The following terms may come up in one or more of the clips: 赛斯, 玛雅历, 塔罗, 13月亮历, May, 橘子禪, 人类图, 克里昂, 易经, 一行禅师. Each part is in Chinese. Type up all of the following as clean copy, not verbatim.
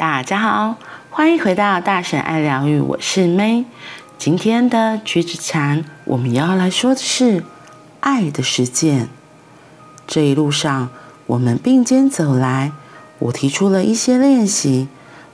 大家好，欢迎回到大神爱疗愈，我是 May。 今天的橘子禅我们要来说的是爱的实践。这一路上我们并肩走来，我提出了一些练习，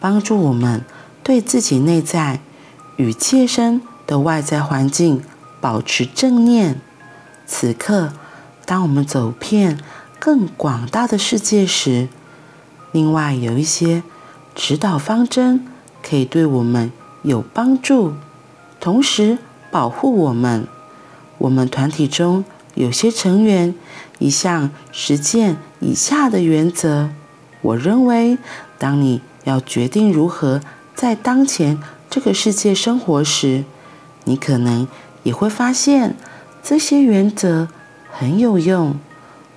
帮助我们对自己内在与切身的外在环境保持正念。此刻当我们走遍更广大的世界时，另外有一些指导方针可以对我们有帮助，同时保护我们。我们团体中有些成员一向实践以下的原则，我认为当你要决定如何在当前这个世界生活时，你可能也会发现这些原则很有用。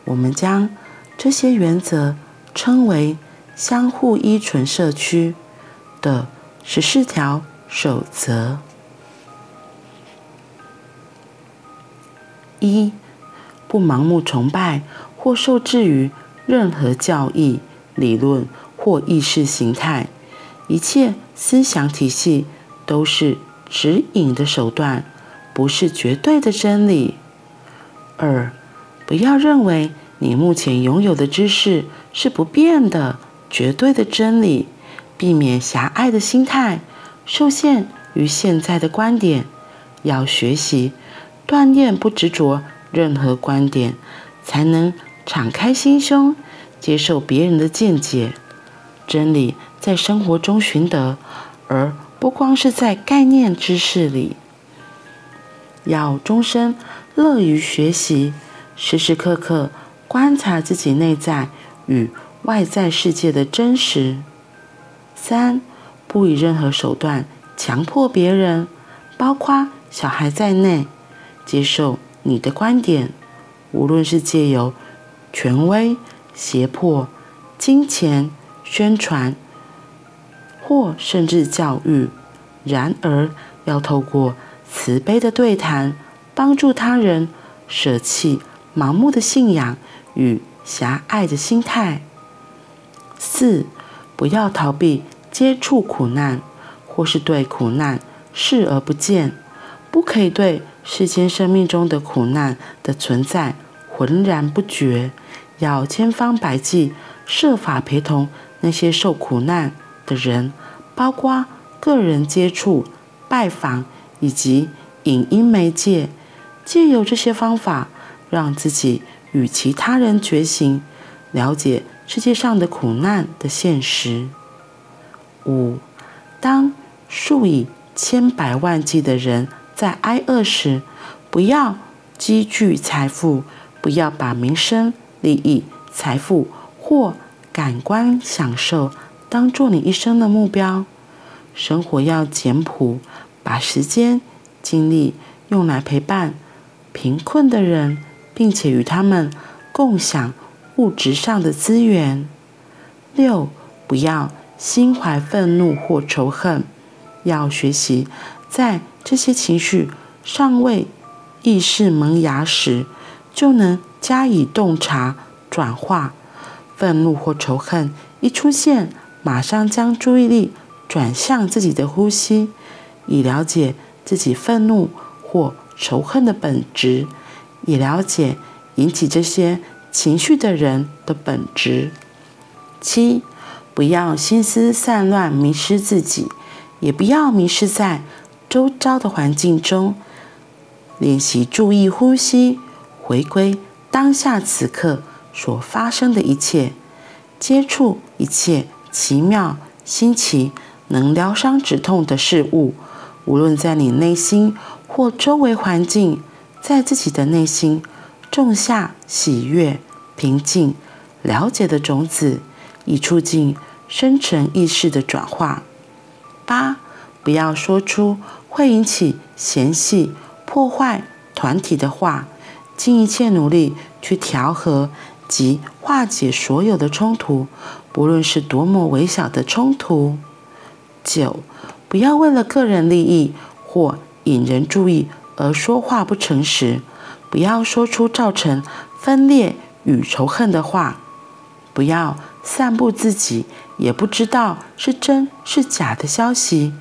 我们将这些原则称为相互依存社区的14条守则。1. 不盲目崇拜或受制于任何教义、理论或意识形态，一切思想体系都是指引的手段，不是绝对的真理。2. 不要认为你目前拥有的知识是不变的、绝对的真理，避免狭隘的心态，受限于现在的观点。要学习锻炼不执着任何观点，才能敞开心胸，接受别人的见解。真理在生活中寻得，而不光是在概念知识里。要终身乐于学习，时时刻刻观察自己内在与外在世界的真实。 3. 不以任何手段强迫别人，包括小孩在内，接受你的观点，无论是借由权威、胁迫、金钱、宣传或甚至教育。然而要透过慈悲的对谈，帮助他人舍弃盲目的信仰与狭隘的心态。 4. 不要逃避接触苦难，或是对苦难视而不见。不可以对世间生命中的苦难的存在浑然不觉，要千方百计设法陪同那些受苦难的人，包括个人接触、拜访以及影音媒介，藉由这些方法让自己与其他人觉醒，了解世界上的苦难的现实。 5. 当数以千百万计的人在挨饿时，不要积聚财富，不要把名声、利益、财富或感官享受当作你一生的目标。生活要简朴，把时间、精力用来陪伴贫困的人，并且与他们共享物质上的资源。 6. 不要心怀愤怒或仇恨，要学习在这些情绪尚未意识萌芽时，就能加以洞察转化。愤怒或仇恨一出现，马上将注意力转向自己的呼吸，以了解自己愤怒或仇恨的本质，以了解引起这些情绪的人的本质。 7. 不要心思散乱，迷失自己，也不要迷失在周遭的环境中。练习注意呼吸，回归当下此刻所发生的一切，接触一切奇妙、新奇、能疗伤止痛的事物，无论在你内心或周围环境，在自己的内心种下喜悦、平静、了解的种子，以促进深层意识的转化。 8. 不要说出会引起嫌隙、破坏团体的话，尽一切努力去调和及化解所有的冲突，不论是多么微小的冲突。 9. 不要为了个人利益或引人注意而说话不诚实，不要说出造成分裂与仇恨的话，不要散布自己也不知道是真是假的消息，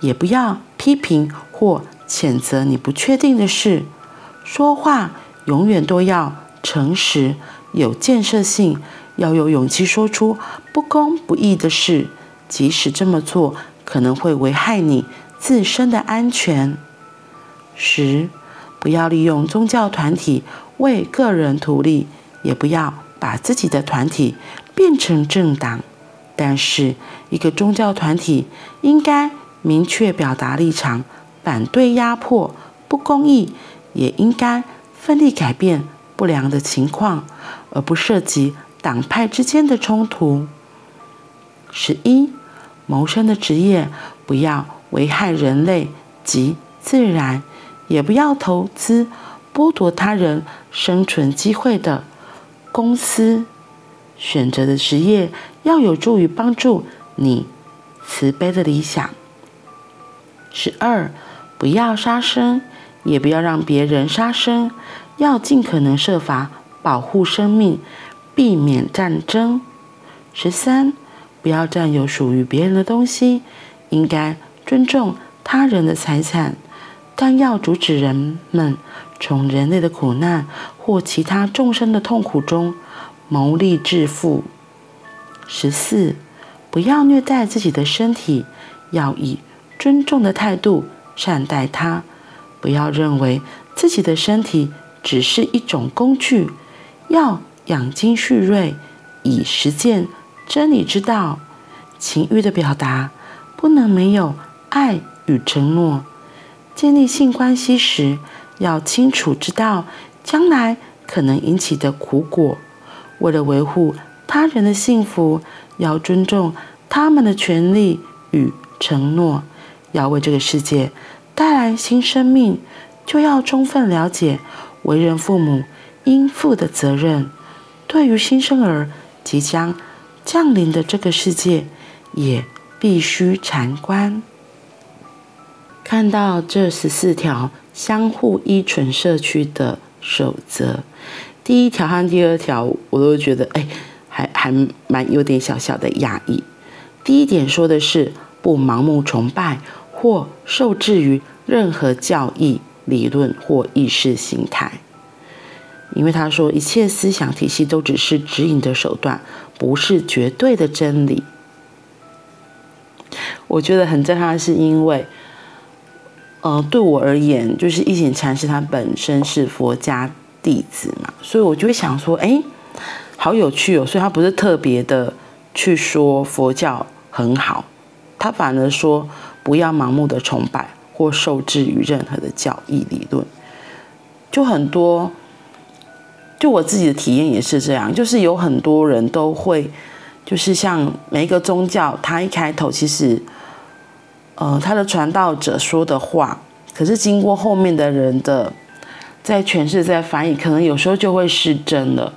也不要批评或谴责你不确定的事。说话永远都要诚实，有建设性，要有勇气说出不公不义的事，即使这么做可能会危害你自身的安全。10. 不要利用宗教团体为个人图利，也不要把自己的团体变成政党。但是，一个宗教团体应该明确表达立场，反对压迫、不公义，也应该奋力改变不良的情况，而不涉及党派之间的冲突。11. 谋生的职业不要危害人类及自然，也不要投资剥夺他人生存机会的公司。选择的职业要有助于帮助你慈悲的理想。12. 不要杀生，也不要让别人杀生，要尽可能设法保护生命，避免战争。13. 不要占有属于别人的东西，应该尊重他人的财产，但要阻止人们从人类的苦难或其他众生的痛苦中谋利致富。14. 不要虐待自己的身体，要以尊重的态度善待它，不要认为自己的身体只是一种工具，要养精蓄锐，以实践真理之道。情欲的表达不能没有爱与承诺。建立性关系时，要清楚知道将来可能引起的苦果。为了维护他人的幸福，要尊重他们的权利与承诺。要为这个世界带来新生命，就要充分了解为人父母应负的责任。对于新生儿即将降临的这个世界，也必须禅观。看到这14条相互依存社区的守则，第1条和第2条我都觉得还蛮有点小小的压抑。第1点说的是不盲目崇拜或受制于任何教义、理论或意识形态，因为他说一切思想体系都只是指引的手段，不是绝对的真理。我觉得很震撼，是因为对我而言，就是一行禅师他本身是佛家弟子嘛，所以我就会想说好有趣哦。所以他不是特别的去说佛教很好，他反而说不要盲目的崇拜或受制于任何的教义理论。就很多，就我自己的体验也是这样，就是有很多人都会，就是像每一个宗教，他一开头其实他的传道者说的话，可是经过后面的人的在诠释、在翻译，可能有时候就会失真了。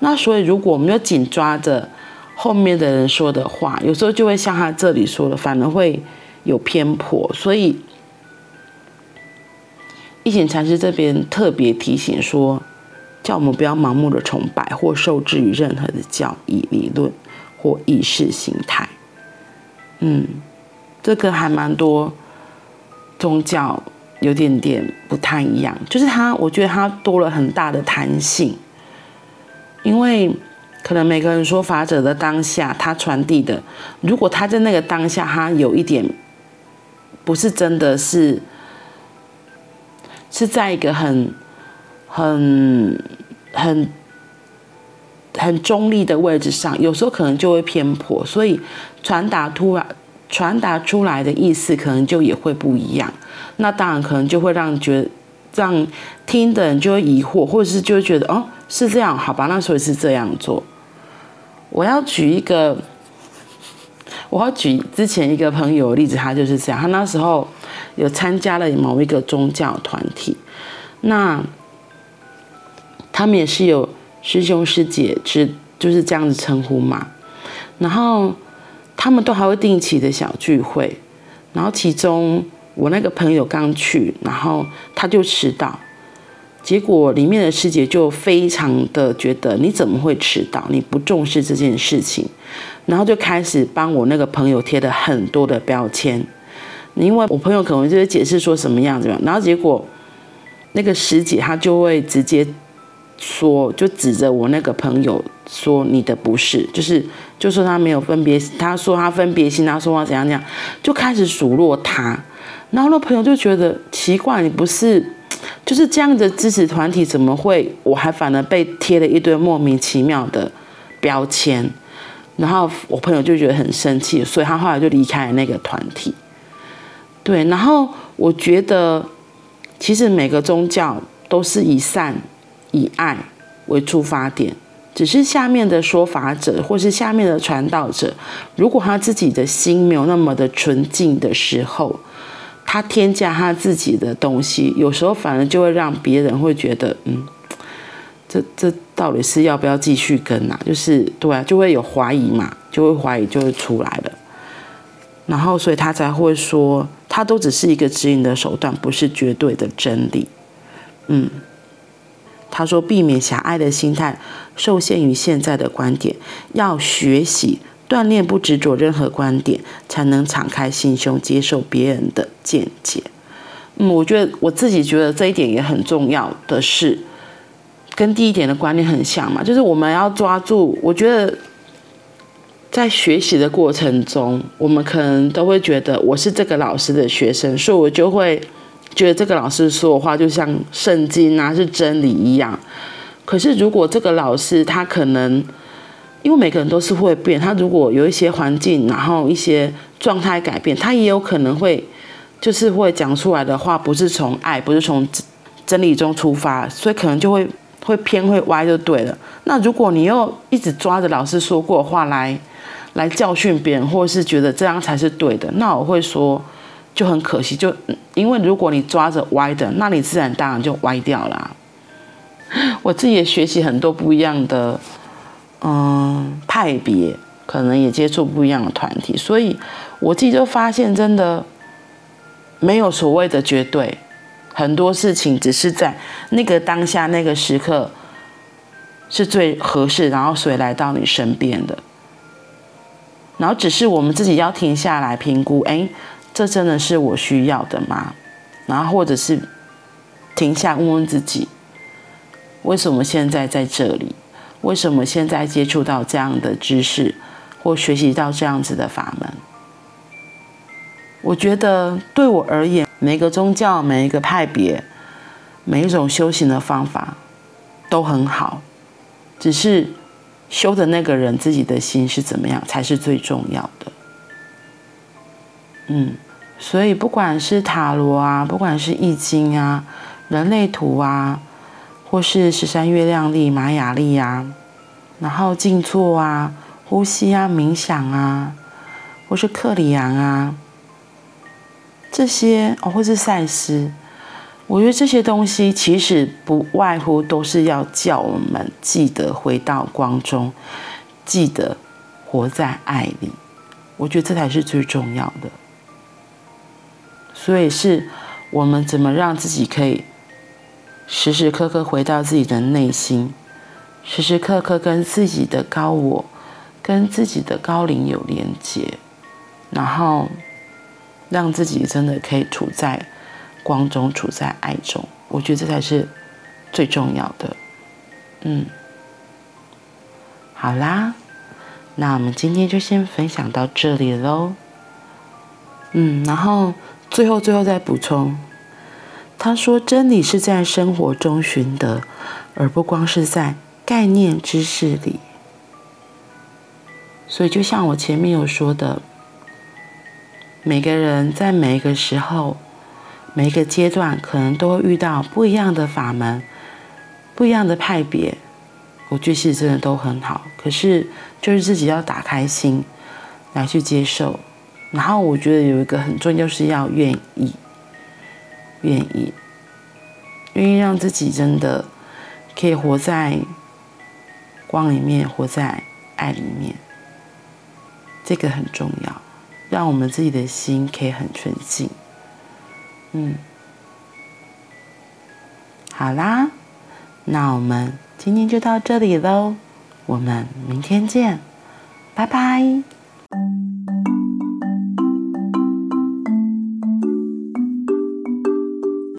那所以如果我们就紧抓着后面的人说的话，有时候就会像他这里说的，反而会有偏颇。所以一行禅师这边特别提醒说，叫我们不要盲目的崇拜或受制于任何的教义、理论或意识形态。这个还蛮多宗教有点不太一样，就是它，我觉得它多了很大的弹性，因为可能每个人说法者的当下，他传递的，如果他在那个当下，他有一点不是真的是在一个很中立的位置上，有时候可能就会偏颇，所以传达出来的意思可能就也会不一样。那当然可能就会让听的人就会疑惑，或者是就会觉得是这样，好吧，那所以是这样做。我要举之前一个朋友的例子，他就是这样，他那时候有参加了某一个宗教团体，那他们也是有师兄师姐就是这样子称呼嘛，然后他们都还会定期的小聚会，然后其中我那个朋友刚去，然后他就迟到，结果里面的师姐就非常的觉得你怎么会迟到，你不重视这件事情，然后就开始帮我那个朋友贴了很多的标签，因为我朋友可能就会解释说什么样子，然后结果那个师姐她就会直接说，就指着我那个朋友说你的不是，就说他没有分别，他说他分别心，他说他怎样怎样，就开始数落他。然后那朋友就觉得奇怪，你不是就是这样的支持团体，怎么会我还反而被贴了一堆莫名其妙的标签？然后我朋友就觉得很生气，所以他后来就离开了那个团体。对，然后我觉得其实每个宗教都是以善以爱为出发点，只是下面的说法者或是下面的传道者，如果他自己的心没有那么的纯净的时候，他添加他自己的东西，有时候反而就会让别人会觉得这到底是要不要继续跟啊，就是对啊，就会有怀疑嘛，就会怀疑就会出来了。然后所以他才会说他都只是一个指引的手段，不是绝对的真理。他说避免狭隘的心态受限于现在的观点，要学习锻炼不执着任何观点，才能敞开心胸接受别人的见解。我觉得我自己觉得这一点也很重要的是跟第一点的观念很像嘛，就是我们要抓住，我觉得在学习的过程中，我们可能都会觉得我是这个老师的学生，所以我就会觉得这个老师说的话就像圣经啊，是真理一样。可是如果这个老师他可能，因为每个人都是会变，他如果有一些环境然后一些状态改变，他也有可能会就是会讲出来的话不是从爱，不是从真理中出发，所以可能就会偏会歪就对了。那如果你又一直抓着老师说过的话来教训别人，或是觉得这样才是对的，那我会说就很可惜，就因为如果你抓着歪的，那你自然当然就歪掉了。我自己也学习很多不一样的派别，可能也接触不一样的团体，所以我自己就发现真的没有所谓的绝对，很多事情只是在那个当下那个时刻是最合适，然后谁来到你身边的，然后只是我们自己要停下来评估，这真的是我需要的吗？然后或者是停下问问自己，为什么现在在这里？为什么现在接触到这样的知识，或学习到这样子的法门？我觉得对我而言，每个宗教、每一个派别、每一种修行的方法都很好，只是修的那个人自己的心是怎么样才是最重要的。所以不管是塔罗啊，不管是易经啊，人类图啊，或是13月亮历、玛雅历啊，然后静坐啊、呼吸啊、冥想啊，或是克里昂啊，这些或是赛斯，我觉得这些东西其实不外乎都是要叫我们记得回到光中，记得活在爱里，我觉得这才是最重要的。所以是我们怎么让自己可以时时刻刻回到自己的内心，时时刻刻跟自己的高我、跟自己的高灵有连接，然后让自己真的可以处在光中、处在爱中，我觉得这才是最重要的。好啦，那我们今天就先分享到这里咯。然后最后再补充，他说真理是在生活中寻得，而不光是在概念知识里。所以就像我前面有说的，每个人在每一个时候、每一个阶段可能都会遇到不一样的法门、不一样的派别，我觉得其实真的都很好，可是就是自己要打开心来去接受。然后我觉得有一个很重要，就是要愿意让自己真的可以活在光里面，活在爱里面，这个很重要，让我们自己的心可以很纯净。好啦，那我们今天就到这里喽，我们明天见，拜拜。